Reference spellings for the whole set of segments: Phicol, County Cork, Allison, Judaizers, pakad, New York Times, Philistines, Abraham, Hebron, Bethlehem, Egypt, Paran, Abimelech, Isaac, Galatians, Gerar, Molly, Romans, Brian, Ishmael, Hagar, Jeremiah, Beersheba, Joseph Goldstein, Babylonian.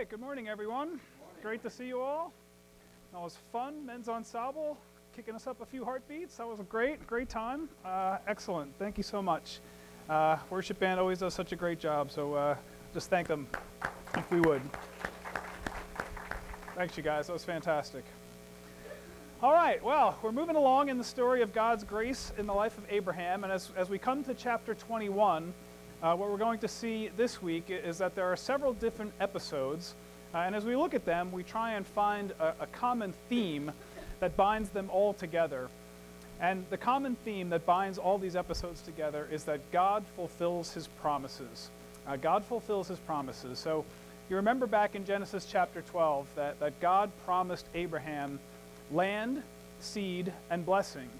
right, good morning, everyone. Good morning. Great to see you all. That was fun. Men's Ensemble kicking us up a few heartbeats. That was a great time. Excellent. Thank you so much. Worship band always does such a great job, so just thank them if we would. Thanks, you guys. That was fantastic. All right, well, we're moving along in the story of God's grace in the life of Abraham, and as we come to chapter 21, what we're going to see this week is that there are several different episodes, and as we look at them, we try and find a common theme that binds them all together. And the common theme that binds all these episodes together is that God fulfills his promises. God fulfills his promises. So you remember back in Genesis chapter 12 that God promised Abraham land, seed, and blessing.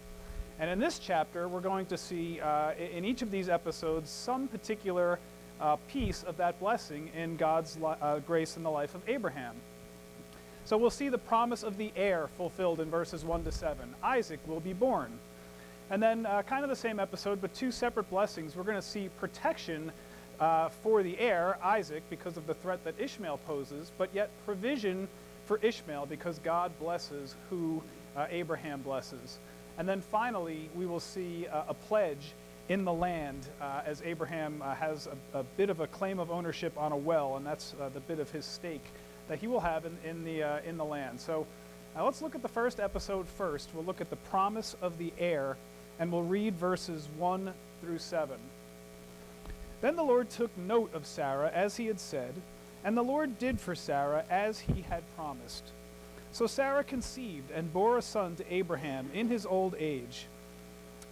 And in this chapter, we're going to see in each of these episodes some particular piece of that blessing in God's grace in the life of Abraham. So we'll see the promise of the heir fulfilled in verses 1 to 7. Isaac will be born. And then kind of the same episode, but two separate blessings. We're going to see protection for the heir, Isaac, because of the threat that Ishmael poses, but yet provision for Ishmael because God blesses who Abraham blesses. And then finally, we will see a pledge in the land as Abraham has a bit of a claim of ownership on a well, and that's the bit of his stake that he will have in the land. So let's look at the first episode first. We'll look at the promise of the heir, and we'll read verses 1 through 7. Then the Lord took note of Sarah as he had said, and the Lord did for Sarah as he had promised. So Sarah conceived and bore a son to Abraham in his old age,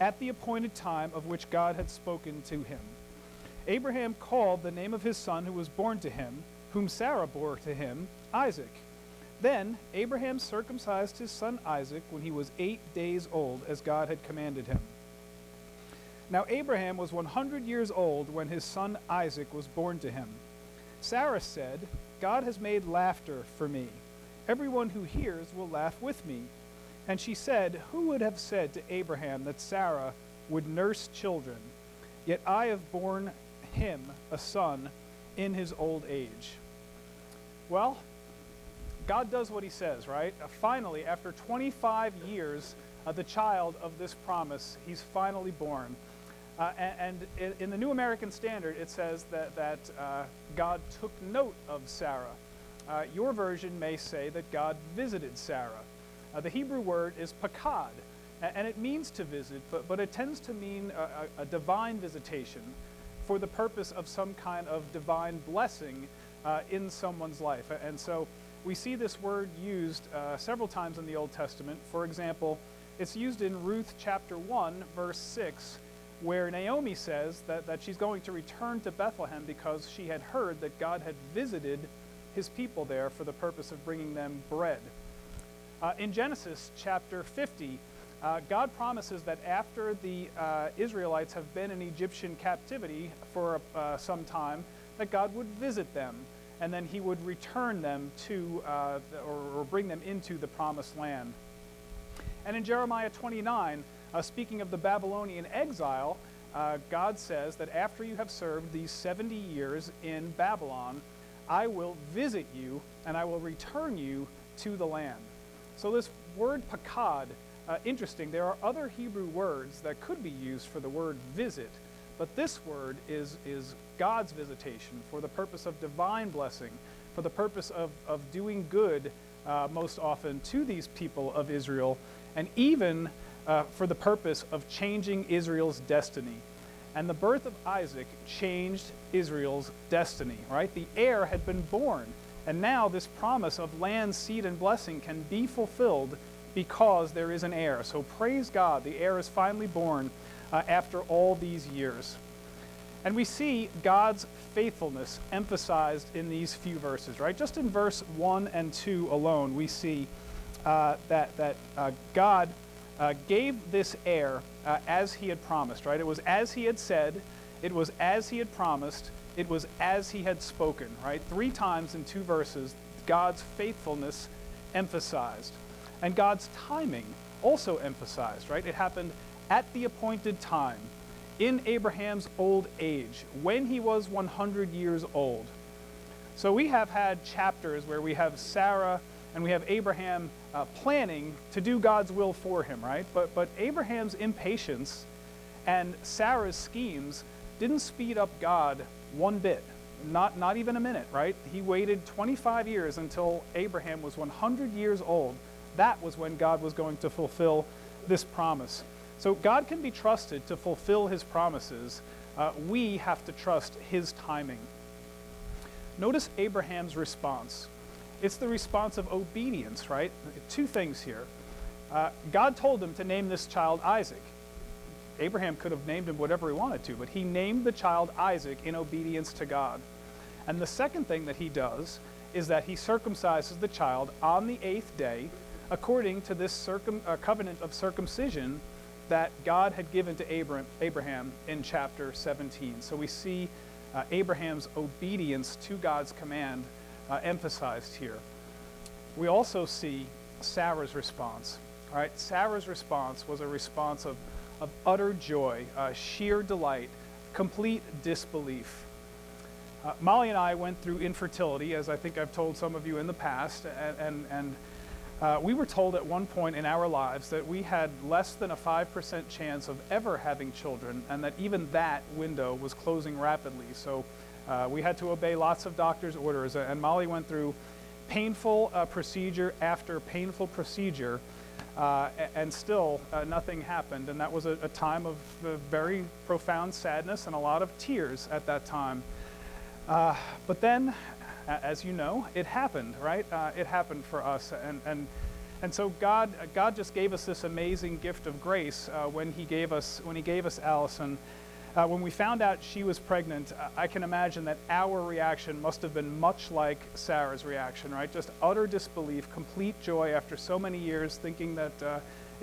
at the appointed time of which God had spoken to him. Abraham called the name of his son who was born to him, whom Sarah bore to him, Isaac. Then Abraham circumcised his son Isaac when he was 8 days old, as God had commanded him. Now Abraham was 100 years old when his son Isaac was born to him. Sarah said, "God has made laughter for me. Everyone who hears will laugh with me." And she said, "Who would have said to Abraham that Sarah would nurse children? Yet I have borne him a son in his old age." Well, God does what he says, right? Finally, after 25 years, the child of this promise, he's finally born. And in the New American Standard, it says that God took note of Sarah. Your version may say that God visited Sarah. The Hebrew word is pakad, and it means to visit, but it tends to mean a divine visitation for the purpose of some kind of divine blessing in someone's life. And so we see this word used several times in the Old Testament. For example, it's used in Ruth chapter 1, verse 6, where Naomi says that she's going to return to Bethlehem because she had heard that God had visited his people there for the purpose of bringing them bread. In Genesis chapter 50, God promises that after the Israelites have been in Egyptian captivity for some time, that God would visit them, and then he would return them to, or bring them into the promised land. And in Jeremiah 29, speaking of the Babylonian exile, God says that after you have served these 70 years in Babylon, I will visit you, and I will return you to the land. So this word pakad, interesting, there are other Hebrew words that could be used for the word visit, but this word is God's visitation for the purpose of divine blessing, for the purpose of doing good most often to these people of Israel, and even for the purpose of changing Israel's destiny. And the birth of Isaac changed Israel's destiny, right? The heir had been born, and now this promise of land, seed, and blessing can be fulfilled because there is an heir. So praise God, the heir is finally born after all these years. And we see God's faithfulness emphasized in these few verses, right? Just in verse 1 and 2 alone, we see that God gave this heir as he had promised, right? It was as he had said, it was as he had promised, it was as he had spoken, right? 3 times in 2 verses, God's faithfulness emphasized. And God's timing also emphasized, right? It happened at the appointed time, in Abraham's old age, when he was 100 years old. So we have had chapters where we have Sarah and we have Abraham planning to do God's will for him, right? But Abraham's impatience and Sarah's schemes didn't speed up God one bit, not even a minute, right? He waited 25 years until Abraham was 100 years old. That was when God was going to fulfill this promise. So God can be trusted to fulfill his promises. We have to trust his timing. Notice Abraham's response. It's the response of obedience, right? Two things here. God told him to name this child Isaac. Abraham could have named him whatever he wanted to, but he named the child Isaac in obedience to God. And the second thing that he does is that he circumcises the child on the 8th day according to this covenant of circumcision that God had given to Abraham in chapter 17. So we see Abraham's obedience to God's command emphasized here. We also see Sarah's response. All right, Sarah's response was a response of utter joy, sheer delight, complete disbelief. Molly and I went through infertility, as I think I've told some of you in the past, and we were told at one point in our lives that we had less than a 5% chance of ever having children, and that even that window was closing rapidly. So we had to obey lots of doctor's orders, and Molly went through painful procedure after painful procedure, and still nothing happened. And that was a time of very profound sadness and a lot of tears at that time. But then, as you know, it happened, right? It happened for us, and so God just gave us this amazing gift of grace when He gave us Allison. When we found out she was pregnant, I can imagine that our reaction must have been much like Sarah's reaction, right? Just utter disbelief, complete joy after so many years, thinking that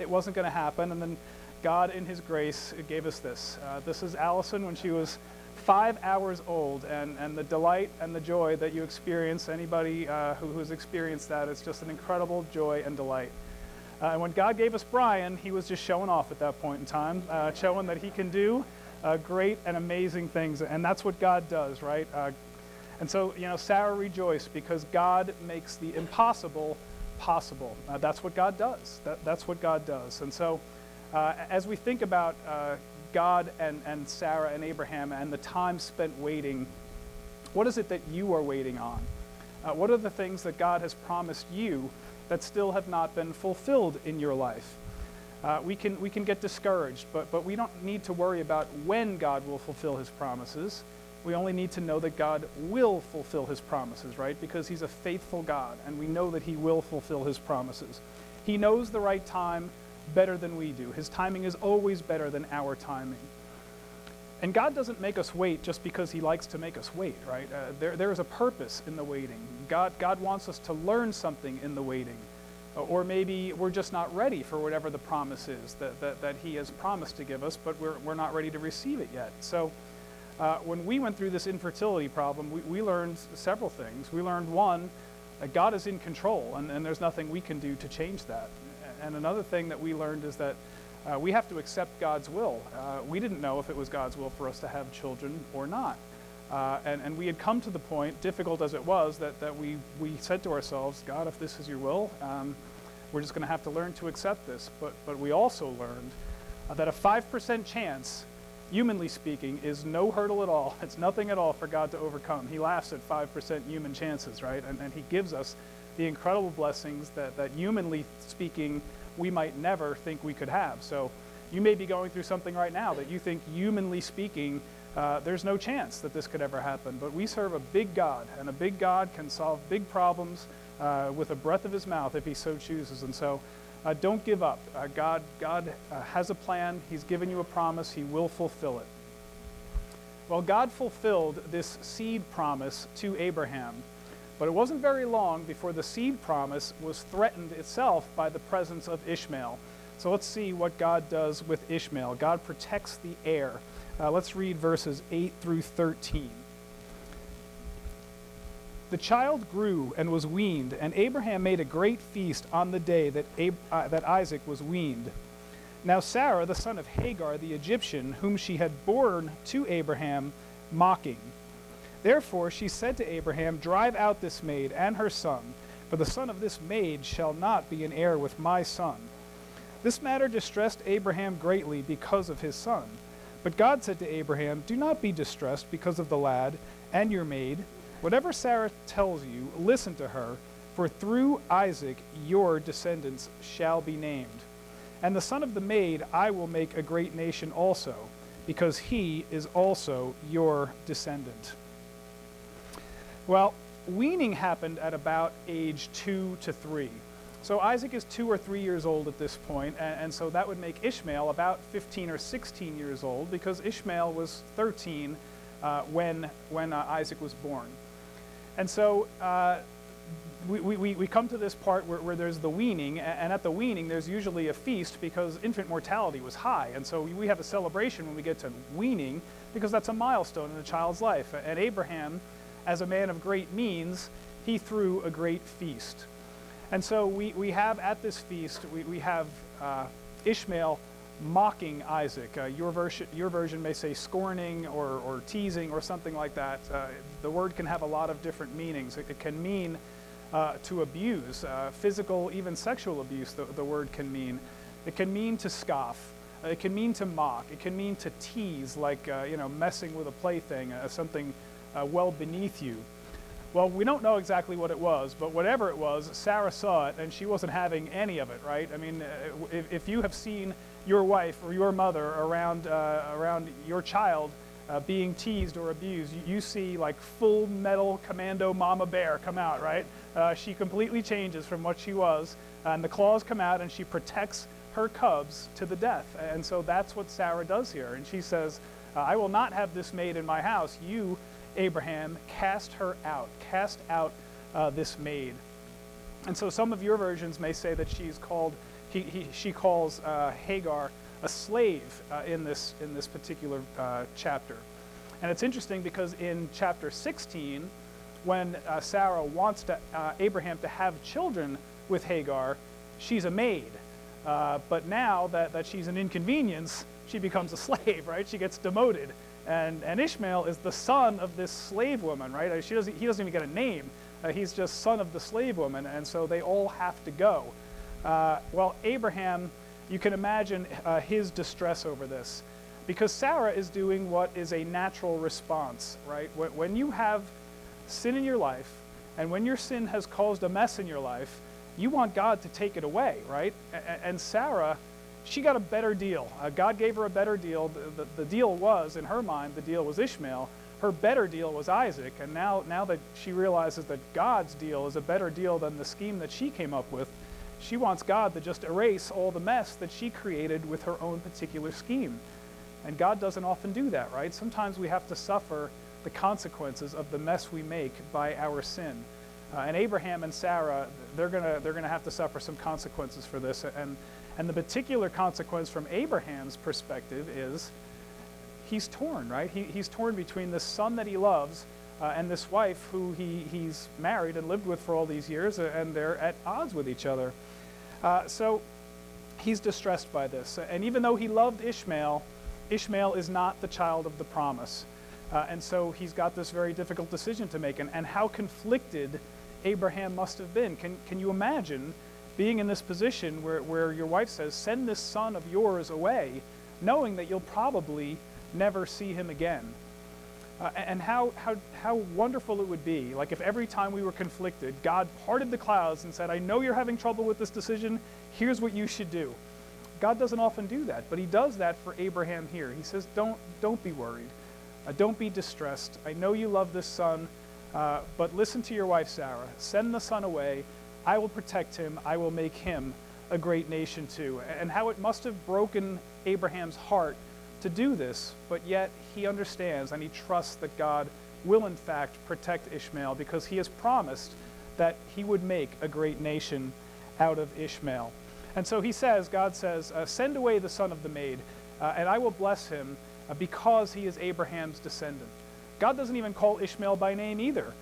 it wasn't going to happen, and then God, in His grace, gave us this. This is Allison when she was 5 hours old, and the delight and the joy that you experience, anybody who's experienced that, it's just an incredible joy and delight. And when God gave us Brian, he was just showing off at that point in time, showing that he can do great and amazing things, and that's what God does, right? And so, you know, Sarah rejoiced because God makes the impossible possible. That's what God does. That's what God does. And so, as we think about God and Sarah and Abraham and the time spent waiting, what is it that you are waiting on? What are the things that God has promised you that still have not been fulfilled in your life? We can get discouraged, but we don't need to worry about when God will fulfill his promises. We only need to know that God will fulfill his promises, right? Because he's a faithful God, and we know that he will fulfill his promises. He knows the right time better than we do. His timing is always better than our timing. And God doesn't make us wait just because he likes to make us wait, right? There is a purpose in the waiting. God wants us to learn something in the waiting. Or maybe we're just not ready for whatever the promise is that he has promised to give us, but we're not ready to receive it yet. So when we went through this infertility problem, we learned several things. We learned, one, that God is in control, and there's nothing we can do to change that. And another thing that we learned is that we have to accept God's will. We didn't know if it was God's will for us to have children or not. And we had come to the point, difficult as it was, that we said to ourselves, God, if this is your will, we're just going to have to learn to accept this. But we also learned that a 5% chance, humanly speaking, is no hurdle at all. It's nothing at all for God to overcome. He laughs at 5% human chances, right? And he gives us the incredible blessings that humanly speaking, we might never think we could have. So you may be going through something right now that you think, humanly speaking, there's no chance that this could ever happen. But we serve a big God, and a big God can solve big problems with a breath of his mouth if he so chooses. And so don't give up. God has a plan. He's given you a promise. He will fulfill it. Well, God fulfilled this seed promise to Abraham. But it wasn't very long before the seed promise was threatened itself by the presence of Ishmael. So let's see what God does with Ishmael. God protects the heir. Let's read verses 8 through 13. The child grew and was weaned, and Abraham made a great feast on the day that Isaac was weaned. Now Sarah, the son of Hagar the Egyptian, whom she had borne to Abraham, mocking. Therefore she said to Abraham, drive out this maid and her son, for the son of this maid shall not be an heir with my son. This matter distressed Abraham greatly because of his son. But God said to Abraham, do not be distressed because of the lad and your maid. Whatever Sarah tells you, listen to her, for through Isaac your descendants shall be named. And the son of the maid I will make a great nation also, because he is also your descendant. Well, weaning happened at about age 2 to 3. So Isaac is 2 or 3 years old at this point, and so that would make Ishmael about 15 or 16 years old, because Ishmael was 13 when Isaac was born. And so we come to this part where there's the weaning, and at the weaning there's usually a feast because infant mortality was high, and so we have a celebration when we get to weaning because that's a milestone in a child's life. And Abraham, as a man of great means, he threw a great feast. And so we have at this feast, we have Ishmael mocking Isaac. Your version may say scorning or teasing or something like that. The word can have a lot of different meanings. It can mean to abuse, physical, even sexual abuse, the word can mean. It can mean to scoff. It can mean to mock. It can mean to tease, like messing with a plaything, something well beneath you. Well, we don't know exactly what it was, but whatever it was, Sarah saw it, and she wasn't having any of it, right? I mean, if you have seen your wife or your mother around your child being teased or abused, you see like full metal commando mama bear come out, right? She completely changes from what she was, and the claws come out, and she protects her cubs to the death. And so that's what Sarah does here, and she says, I will not have this maid in my house. You, Abraham, cast her out. Cast out this maid. And so some of your versions may say that she's called, she calls Hagar a slave in this particular chapter. And it's interesting because in chapter 16, when Sarah wants to, Abraham to have children with Hagar, she's a maid. But now that she's an inconvenience, she becomes a slave, right? She gets demoted. And Ishmael is the son of this slave woman, right? He doesn't even get a name. He's just son of the slave woman, and so they all have to go. Well, Abraham, you can imagine his distress over this, because Sarah is doing what is a natural response, right? When you have sin in your life, and when your sin has caused a mess in your life, you want God to take it away, right? And Sarah, she got a better deal. God gave her a better deal. The deal was, in her mind, the deal was Ishmael. Her better deal was Isaac. And now that she realizes that God's deal is a better deal than the scheme that she came up with, she wants God to just erase all the mess that she created with her own particular scheme. And God doesn't often do that, right? Sometimes we have to suffer the consequences of the mess we make by our sin. And Abraham and Sarah, they're gonna have to suffer some consequences for this. And the particular consequence from Abraham's perspective is he's torn, right? He's torn between the son that he loves and this wife who he's married and lived with for all these years, and they're at odds with each other. So he's distressed by this. And even though he loved Ishmael, Ishmael is not the child of the promise. And so he's got this very difficult decision to make. And how conflicted Abraham must have been. Can you imagine being in this position where your wife says, send this son of yours away, knowing that you'll probably never see him again? And how wonderful it would be, like if every time we were conflicted, God parted the clouds and said, I know you're having trouble with this decision, here's what you should do. God doesn't often do that, but he does that for Abraham here. He says, don't be worried, don't be distressed. I know you love this son, but listen to your wife, Sarah. Send the son away. I will protect him, I will make him a great nation too. And how it must have broken Abraham's heart to do this, but yet he understands and he trusts that God will in fact protect Ishmael, because he has promised that he would make a great nation out of Ishmael. And so he says, God says, send away the son of the maid, and I will bless him because he is Abraham's descendant. God doesn't even call Ishmael by name either.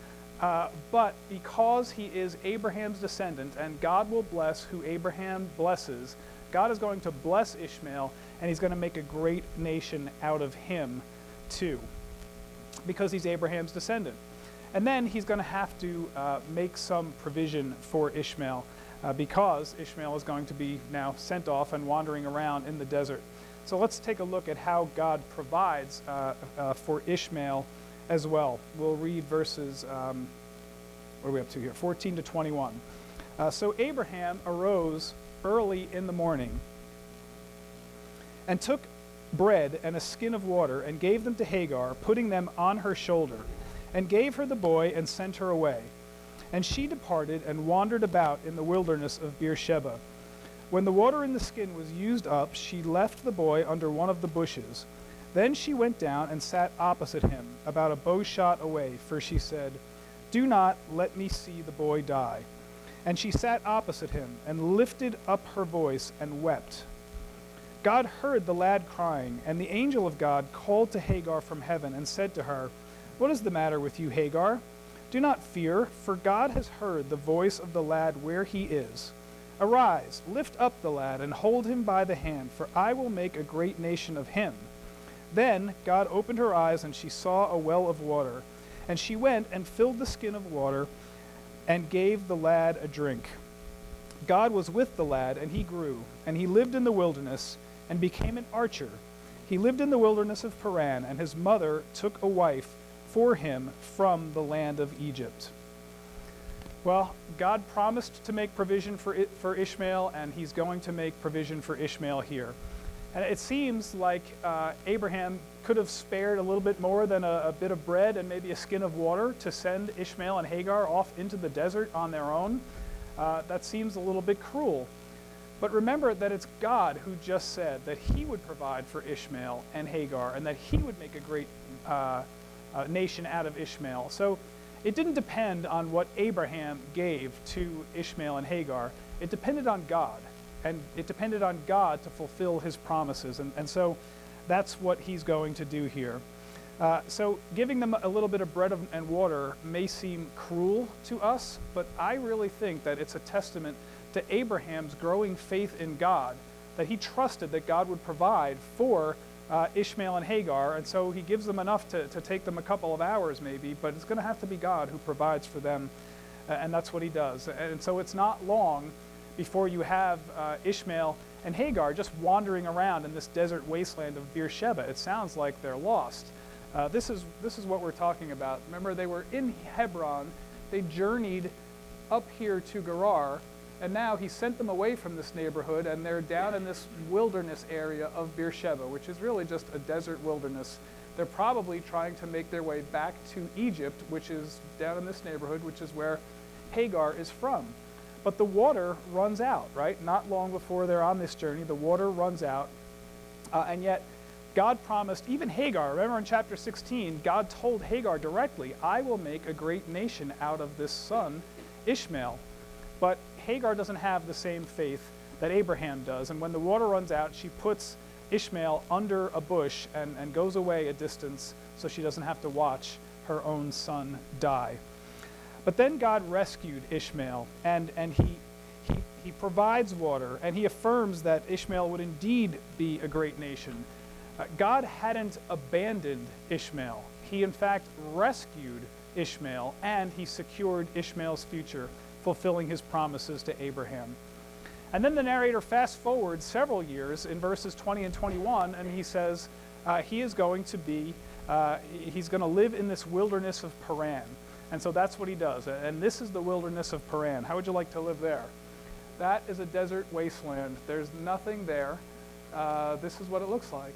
But because he is Abraham's descendant, and God will bless who Abraham blesses, God is going to bless Ishmael, and he's going to make a great nation out of him too. because he's Abraham's descendant. And then he's going to have to make some provision for Ishmael because Ishmael is going to be now sent off and wandering around in the desert. So let's take a look at how God provides for Ishmael as well. We'll read verses, what are we up to here? 14 to 21. So Abraham arose early in the morning and took bread and a skin of water and gave them to Hagar, putting them on her shoulder, and gave her the boy and sent her away. And she departed and wandered about in the wilderness of Beersheba. When the water in the skin was used up, she left the boy under one of the bushes. Then she went down and sat opposite him, about a bowshot away, for she said, "Do not let me see the boy die." And she sat opposite him and lifted up her voice and wept. God heard the lad crying, and the angel of God called to Hagar from heaven and said to her, "What is the matter with you, Hagar? Do not fear, for God has heard the voice of the lad where he is. Arise, lift up the lad and hold him by the hand, for I will make a great nation of him." Then God opened her eyes, and she saw a well of water. And she went and filled the skin of water and gave the lad a drink. God was with the lad, and he grew, and he lived in the wilderness and became an archer. He lived in the wilderness of Paran, and his mother took a wife for him from the land of Egypt. Well, God promised to make provision for Ishmael, and he's going to make provision for Ishmael here. And it seems like Abraham could have spared a little bit more than a bit of bread and maybe a skin of water to send Ishmael and Hagar off into the desert on their own. That seems a little bit cruel. But remember that it's God who just said that he would provide for Ishmael and Hagar and that he would make a great nation out of Ishmael. So it didn't depend on what Abraham gave to Ishmael and Hagar. It depended on God. And it depended on God to fulfill his promises. And so that's what he's going to do here. So giving them a little bit of bread and water may seem cruel to us, but I really think that it's a testament to Abraham's growing faith in God, that he trusted that God would provide for Ishmael and Hagar, and so he gives them enough to take them a couple of hours maybe, but it's going to have to be God who provides for them, and that's what he does. And so it's not long before you have Ishmael and Hagar just wandering around in this desert wasteland of Beersheba. It sounds like they're lost. This is what we're talking about. Remember, they were in Hebron. They journeyed up here to Gerar, and now he sent them away from this neighborhood, and they're down in this wilderness area of Beersheba, which is really just a desert wilderness. They're probably trying to make their way back to Egypt, which is down in this neighborhood, which is where Hagar is from. But the water runs out, right? Not long before they're on this journey, the water runs out. And yet, God promised, even Hagar, remember in chapter 16, God told Hagar directly, "I will make a great nation out of this son, Ishmael." But Hagar doesn't have the same faith that Abraham does. And when the water runs out, she puts Ishmael under a bush and goes away a distance so she doesn't have to watch her own son die. But then God rescued Ishmael, and he provides water, and he affirms that Ishmael would indeed be a great nation. God hadn't abandoned Ishmael. He, in fact, rescued Ishmael, and he secured Ishmael's future, fulfilling his promises to Abraham. And then the narrator fast forwards several years in verses 20 and 21, and he says he's going to live in this wilderness of Paran. And so that's what he does. And this is the wilderness of Paran. How would you like to live there? That is a desert wasteland. There's nothing there. This is what it looks like.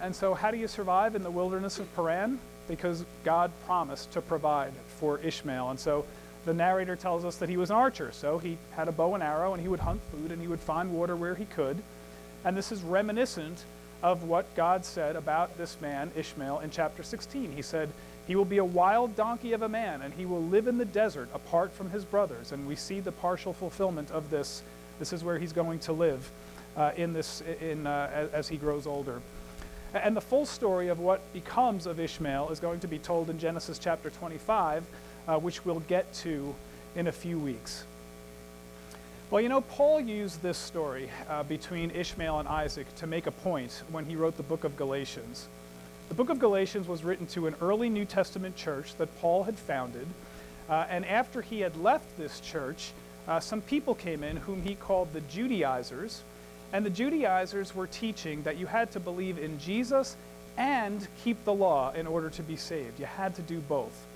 And so how do you survive in the wilderness of Paran? Because God promised to provide for Ishmael. And so the narrator tells us that he was an archer. So he had a bow and arrow, and he would hunt food, and he would find water where he could. And this is reminiscent of what God said about this man, Ishmael, in chapter 16. He said, "He will be a wild donkey of a man, and he will live in the desert apart from his brothers." And we see the partial fulfillment of this. This is where he's going to live as he grows older. And the full story of what becomes of Ishmael is going to be told in Genesis chapter 25, which we'll get to in a few weeks. Well, you know, Paul used this story between Ishmael and Isaac to make a point when he wrote the book of Galatians. The book of Galatians was written to an early New Testament church that Paul had founded, and after he had left this church, some people came in whom he called the Judaizers, and the Judaizers were teaching that you had to believe in Jesus and keep the law in order to be saved. You had to do both.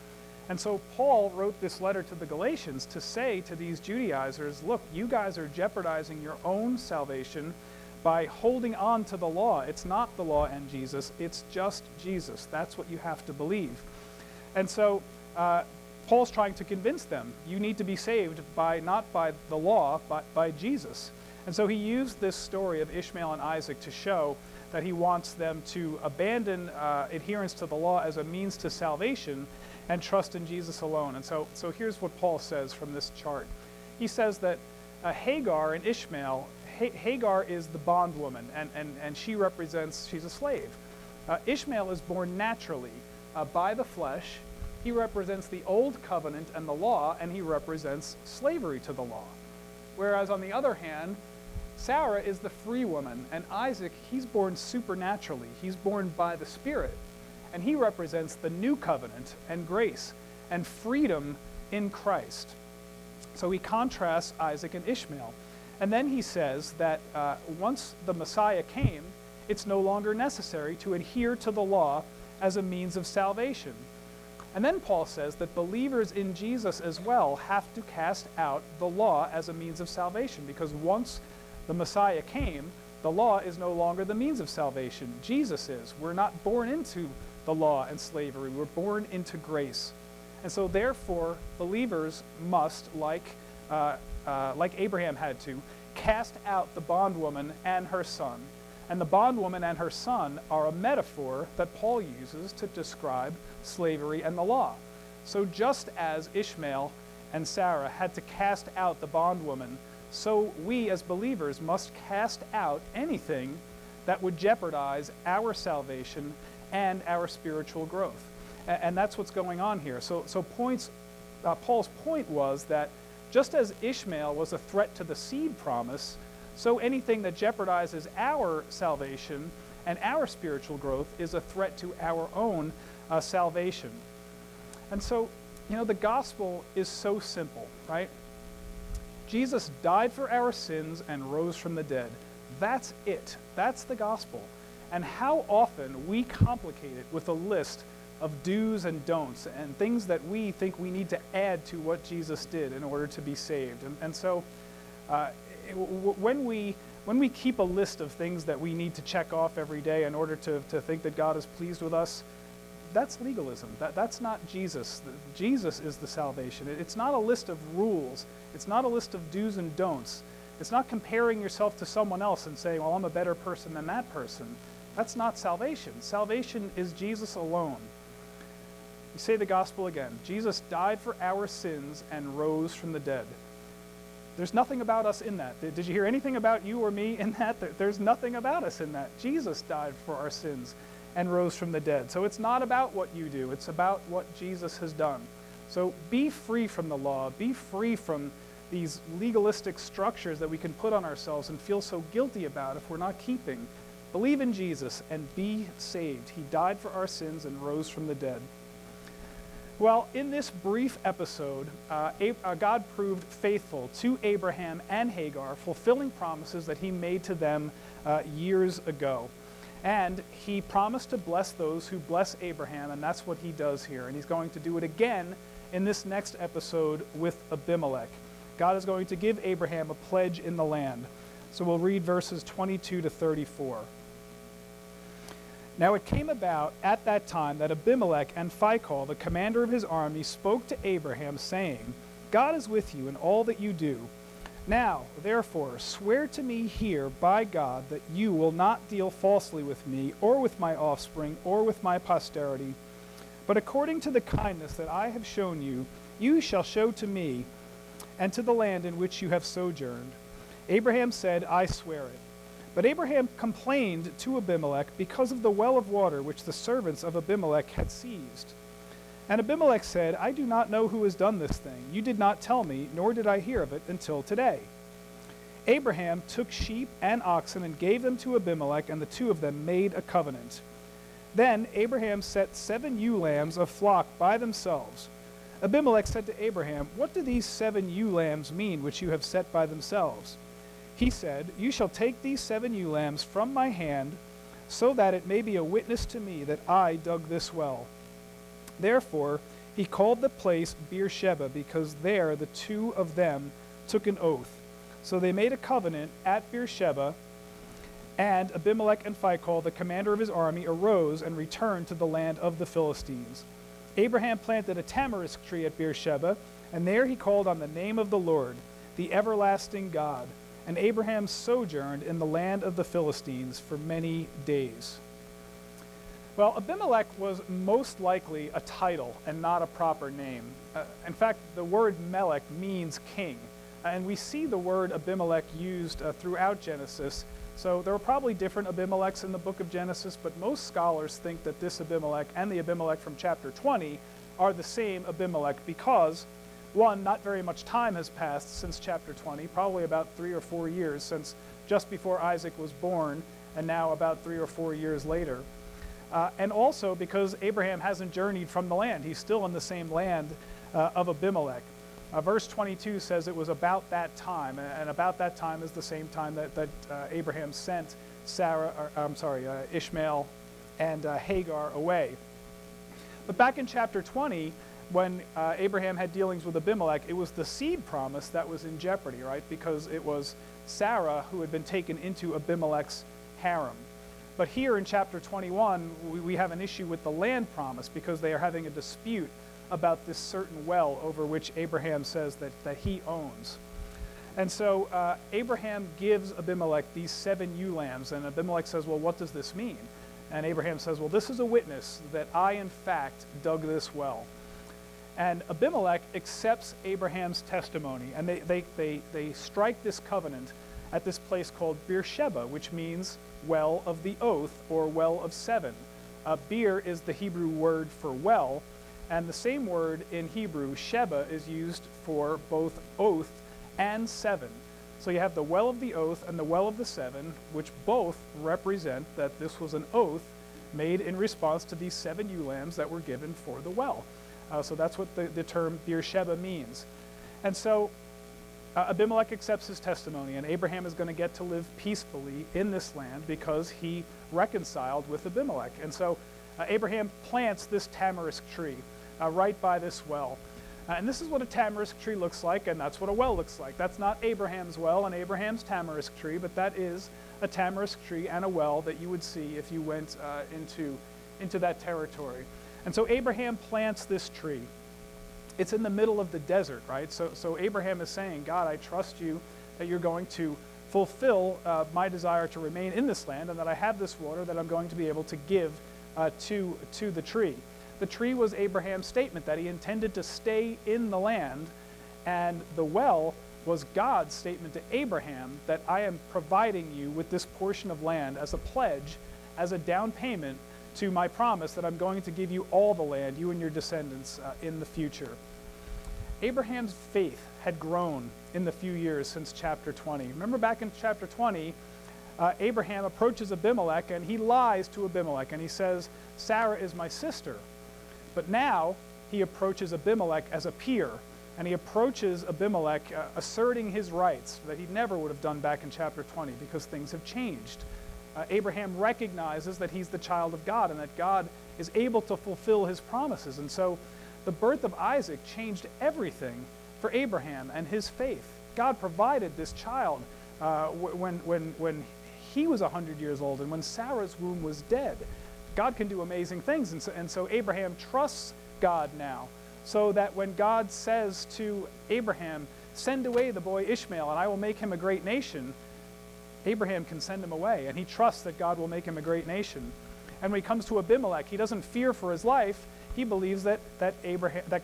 And so Paul wrote this letter to the Galatians to say to these Judaizers, look, you guys are jeopardizing your own salvation by holding on to the law. It's not the law and Jesus, it's just Jesus. That's what you have to believe. And so Paul's trying to convince them, you need to be saved by not by the law, but by Jesus. And so he used this story of Ishmael and Isaac to show that he wants them to abandon adherence to the law as a means to salvation and trust in Jesus alone. And so here's what Paul says from this chart. He says that Hagar and Ishmael, Hagar is the bondwoman, and she represents, she's a slave. Ishmael is born naturally by the flesh. He represents the old covenant and the law, and he represents slavery to the law. Whereas on the other hand, Sarah is the free woman, and Isaac, he's born supernaturally. He's born by the Spirit, and he represents the new covenant and grace and freedom in Christ. So he contrasts Isaac and Ishmael. And then he says that once the Messiah came, it's no longer necessary to adhere to the law as a means of salvation. And then Paul says that believers in Jesus as well have to cast out the law as a means of salvation, because once the Messiah came, the law is no longer the means of salvation. Jesus is. We're not born into the law and slavery. We're born into grace. And so therefore, believers must, like Abraham had to, cast out the bondwoman and her son. And the bondwoman and her son are a metaphor that Paul uses to describe slavery and the law. So just as Ishmael and Sarah had to cast out the bondwoman, so we as believers must cast out anything that would jeopardize our salvation and our spiritual growth. And that's what's going on here. So Paul's point was that just as Ishmael was a threat to the seed promise, so anything that jeopardizes our salvation and our spiritual growth is a threat to our own salvation. And so, you know, the gospel is so simple, right? Jesus died for our sins and rose from the dead. That's it. That's the gospel. And how often we complicate it with a list of do's and don'ts and things that we think we need to add to what Jesus did in order to be saved. And so when we keep a list of things that we need to check off every day in order to think that God is pleased with us, that's legalism. That's not Jesus. Jesus is the salvation. It's not a list of rules. It's not a list of do's and don'ts. It's not comparing yourself to someone else and saying, well, I'm a better person than that person. That's not salvation. Salvation is Jesus alone. We say the gospel again. Jesus died for our sins and rose from the dead. There's nothing about us in that. Did you hear anything about you or me in that? There's nothing about us in that. Jesus died for our sins and rose from the dead. So it's not about what you do, it's about what Jesus has done. So be free from the law, be free from these legalistic structures that we can put on ourselves and feel so guilty about if we're not keeping. Believe in Jesus and be saved. He died for our sins and rose from the dead. Well, in this brief episode, God proved faithful to Abraham and Hagar, fulfilling promises that he made to them years ago. And he promised to bless those who bless Abraham, and that's what he does here. And he's going to do it again in this next episode with Abimelech. God is going to give Abraham a pledge in the land. So we'll read verses 22 to 34. Now it came about at that time that Abimelech and Phicol, the commander of his army, spoke to Abraham, saying, God is with you in all that you do. Now, therefore, swear to me here by God that you will not deal falsely with me or with my offspring or with my posterity, but according to the kindness that I have shown you, you shall show to me and to the land in which you have sojourned. Abraham said, I swear it. But Abraham complained to Abimelech because of the well of water which the servants of Abimelech had seized. And Abimelech said, I do not know who has done this thing. You did not tell me, nor did I hear of it until today. Abraham took sheep and oxen and gave them to Abimelech, and the two of them made a covenant. Then Abraham set 7 ewe lambs of flock by themselves. Abimelech said to Abraham, "What do these 7 ewe lambs mean which you have set by themselves?" He said, "You shall take these 7 ewe lambs from my hand, so that it may be a witness to me that I dug this well." Therefore he called the place Beersheba, because there the 2 of them took an oath. So they made a covenant at Beersheba, and Abimelech and Phicol, the commander of his army, arose and returned to the land of the Philistines. Abraham planted a tamarisk tree at Beersheba, and there he called on the name of the Lord, the everlasting God. And Abraham sojourned in the land of the Philistines for many days. Well, Abimelech was most likely a title and not a proper name. In fact, the word Melech means king, and we see the word Abimelech used throughout Genesis. So there were probably different Abimelechs in the book of Genesis, but most scholars think that this Abimelech and the Abimelech from chapter 20 are the same Abimelech because, one, not very much time has passed since chapter 20, probably about 3 or 4 years since just before Isaac was born, and now about 3 or 4 years later. And also because Abraham hasn't journeyed from the land. He's still in the same land of Abimelech. Verse 22 says it was about that time, and about that time is the same time that Abraham sent Ishmael and Hagar away. But back in chapter 20, when Abraham had dealings with Abimelech, it was the seed promise that was in jeopardy, right? Because it was Sarah who had been taken into Abimelech's harem. But here in chapter 21, we have an issue with the land promise because they are having a dispute about this certain well over which Abraham says that he owns. And so Abraham gives Abimelech these 7 ewe lambs, and Abimelech says, "Well, what does this mean?" And Abraham says, "Well, this is a witness that I, in fact, dug this well." And Abimelech accepts Abraham's testimony, and they strike this covenant at this place called Beersheba, which means well of the oath or well of 7. Beer is the Hebrew word for well, and the same word in Hebrew, Sheba, is used for both oath and 7. So you have the well of the oath and the well of the 7, which both represent that this was an oath made in response to these 7 ewe lambs that were given for the well. So that's what the term Beersheba means. And so Abimelech accepts his testimony, and Abraham is going to get to live peacefully in this land because he reconciled with Abimelech. And so Abraham plants this tamarisk tree right by this well. And this is what a tamarisk tree looks like, and that's what a well looks like. That's not Abraham's well and Abraham's tamarisk tree, but that is a tamarisk tree and a well that you would see if you went into that territory. And so Abraham plants this tree. It's in the middle of the desert, right? So Abraham is saying, "God, I trust you that you're going to fulfill my desire to remain in this land, and that I have this water that I'm going to be able to give to the tree." The tree was Abraham's statement that he intended to stay in the land, and the well was God's statement to Abraham that I am providing you with this portion of land as a pledge, as a down payment to my promise that I'm going to give you all the land, you and your descendants, in the future. Abraham's faith had grown in the few years since chapter 20. Remember back in chapter 20, Abraham approaches Abimelech, and he lies to Abimelech, and he says, "Sarah is my sister." But now he approaches Abimelech as a peer, and he approaches Abimelech asserting his rights that he never would have done back in chapter 20 because things have changed. Abraham recognizes that he's the child of God and that God is able to fulfill his promises. And so the birth of Isaac changed everything for Abraham and his faith. God provided this child when he was 100 years old, and when Sarah's womb was dead. God can do amazing things, and so Abraham trusts God now, so that when God says to Abraham, "Send away the boy Ishmael, and I will make him a great nation," Abraham can send him away, and he trusts that God will make him a great nation. And when he comes to Abimelech, he doesn't fear for his life. He believes that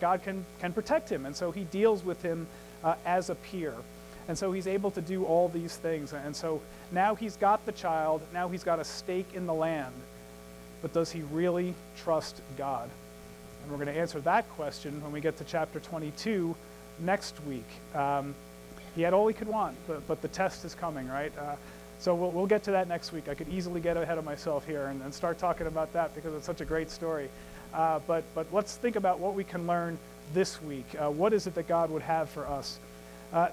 God can protect him, and so he deals with him as a peer. And so he's able to do all these things. And so now he's got the child. Now he's got a stake in the land. But does he really trust God? And we're going to answer that question when we get to chapter 22 next week. He had all he could want, but the test is coming, right? So we'll get to that next week. I could easily get ahead of myself here and start talking about that because it's such a great story. But let's think about what we can learn this week. What is it that God would have for us?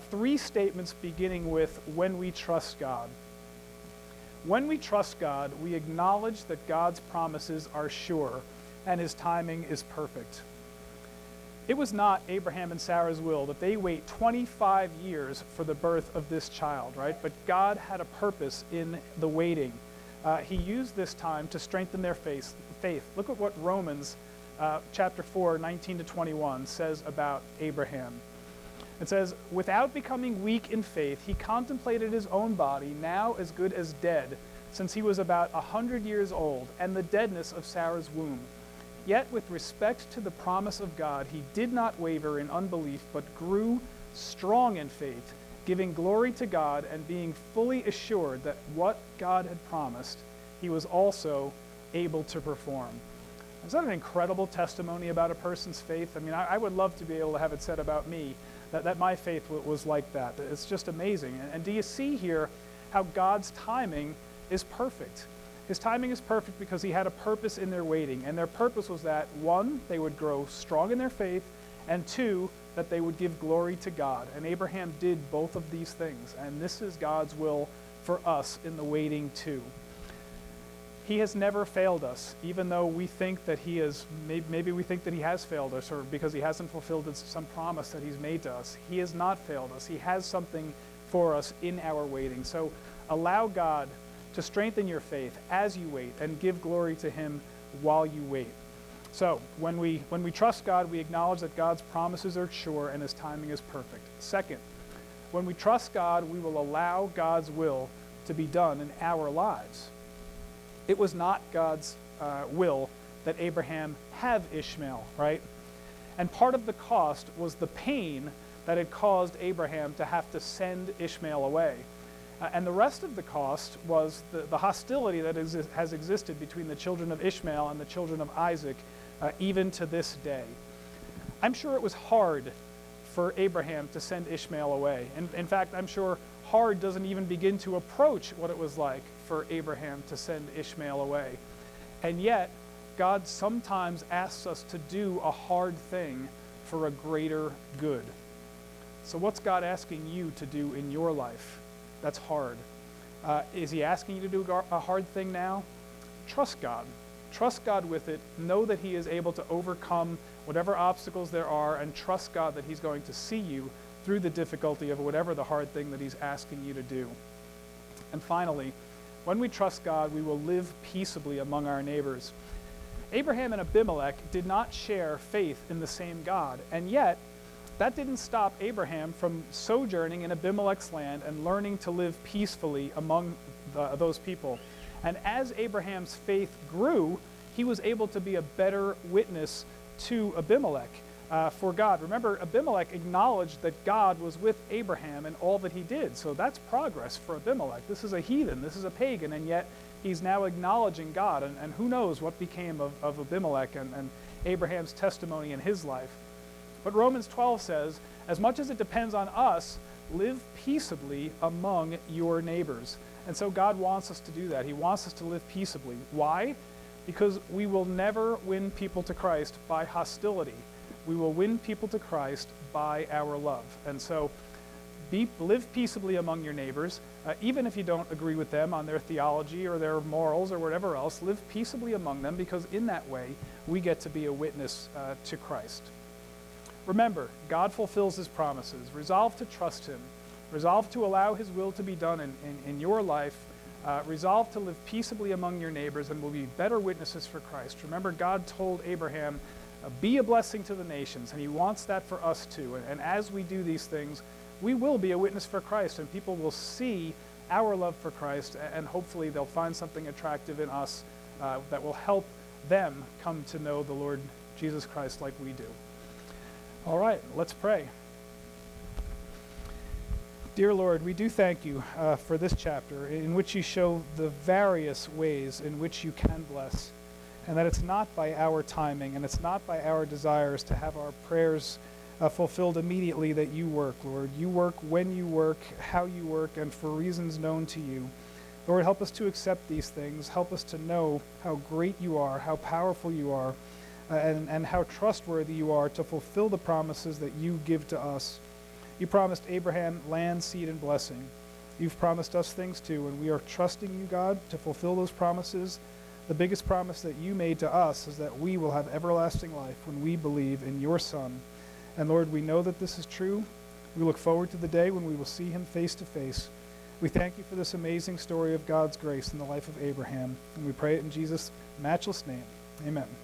Three statements beginning with when we trust God. When we trust God, we acknowledge that God's promises are sure and his timing is perfect. It was not Abraham and Sarah's will that they wait 25 years for the birth of this child, right? But God had a purpose in the waiting. He used this time to strengthen their faith. Look at what Romans chapter 4, 19 to 21 says about Abraham. It says, without becoming weak in faith, he contemplated his own body, now as good as dead, since he was about 100 years old, and the deadness of Sarah's womb. Yet with respect to the promise of God, he did not waver in unbelief, but grew strong in faith, giving glory to God and being fully assured that what God had promised, he was also able to perform. Is that an incredible testimony about a person's faith? I mean, I would love to be able to have it said about me that my faith was like that. It's just amazing. And do you see here how God's timing is perfect? His timing is perfect because he had a purpose in their waiting. And their purpose was that, one, they would grow strong in their faith, and two, that they would give glory to God. And Abraham did both of these things. And this is God's will for us in the waiting too. He has never failed us, even though we think that he is, maybe we think that he has failed us or because he hasn't fulfilled some promise that he's made to us. He has not failed us. He has something for us in our waiting. So allow God to strengthen your faith as you wait and give glory to him while you wait. So when we trust God, we acknowledge that God's promises are sure and his timing is perfect. Second, when we trust God, we will allow God's will to be done in our lives. It was not God's will that Abraham have Ishmael, right? And part of the cost was the pain that it caused Abraham to have to send Ishmael away. And the rest of the cost was the hostility that has existed between the children of Ishmael and the children of Isaac, even to this day. I'm sure it was hard for Abraham to send Ishmael away. And in fact, I'm sure hard doesn't even begin to approach what it was like for Abraham to send Ishmael away. And yet, God sometimes asks us to do a hard thing for a greater good. So what's God asking you to do in your life? That's hard. Is he asking you to do a hard thing now? Trust God. Trust God with it. Know that he is able to overcome whatever obstacles there are, and trust God that he's going to see you through the difficulty of whatever the hard thing that he's asking you to do. And finally, when we trust God, we will live peaceably among our neighbors. Abraham and Abimelech did not share faith in the same God, and yet that didn't stop Abraham from sojourning in Abimelech's land and learning to live peacefully among those people. And as Abraham's faith grew, he was able to be a better witness to Abimelech for God. Remember, Abimelech acknowledged that God was with Abraham in all that he did. So that's progress for Abimelech. This is a heathen, this is a pagan, and yet he's now acknowledging God. And who knows what became of Abimelech and Abraham's testimony in his life. But Romans 12 says, as much as it depends on us, live peaceably among your neighbors. And so God wants us to do that. He wants us to live peaceably. Why? Because we will never win people to Christ by hostility. We will win people to Christ by our love. And so live peaceably among your neighbors, even if you don't agree with them on their theology or their morals or whatever else. Live peaceably among them, because in that way we get to be a witness to Christ. Remember, God fulfills his promises. Resolve to trust him. Resolve to allow his will to be done in your life. Resolve to live peaceably among your neighbors, and we'll be better witnesses for Christ. Remember, God told Abraham, be a blessing to the nations, and he wants that for us too. And as we do these things, we will be a witness for Christ, and people will see our love for Christ, and hopefully they'll find something attractive in us that will help them come to know the Lord Jesus Christ like we do. All right, let's pray. Dear Lord, we do thank you for this chapter in which you show the various ways in which you can bless, and that it's not by our timing and it's not by our desires to have our prayers fulfilled immediately that you work, Lord. You work when you work, how you work, and for reasons known to you. Lord, help us to accept these things. Help us to know how great you are, how powerful you are, and how trustworthy you are to fulfill the promises that you give to us. You promised Abraham land, seed, and blessing. You've promised us things too, and we are trusting you, God, to fulfill those promises. The biggest promise that you made to us is that we will have everlasting life when we believe in your Son. And Lord, we know that this is true. We look forward to the day when we will see him face to face. We thank you for this amazing story of God's grace in the life of Abraham, and we pray it in Jesus' matchless name. Amen.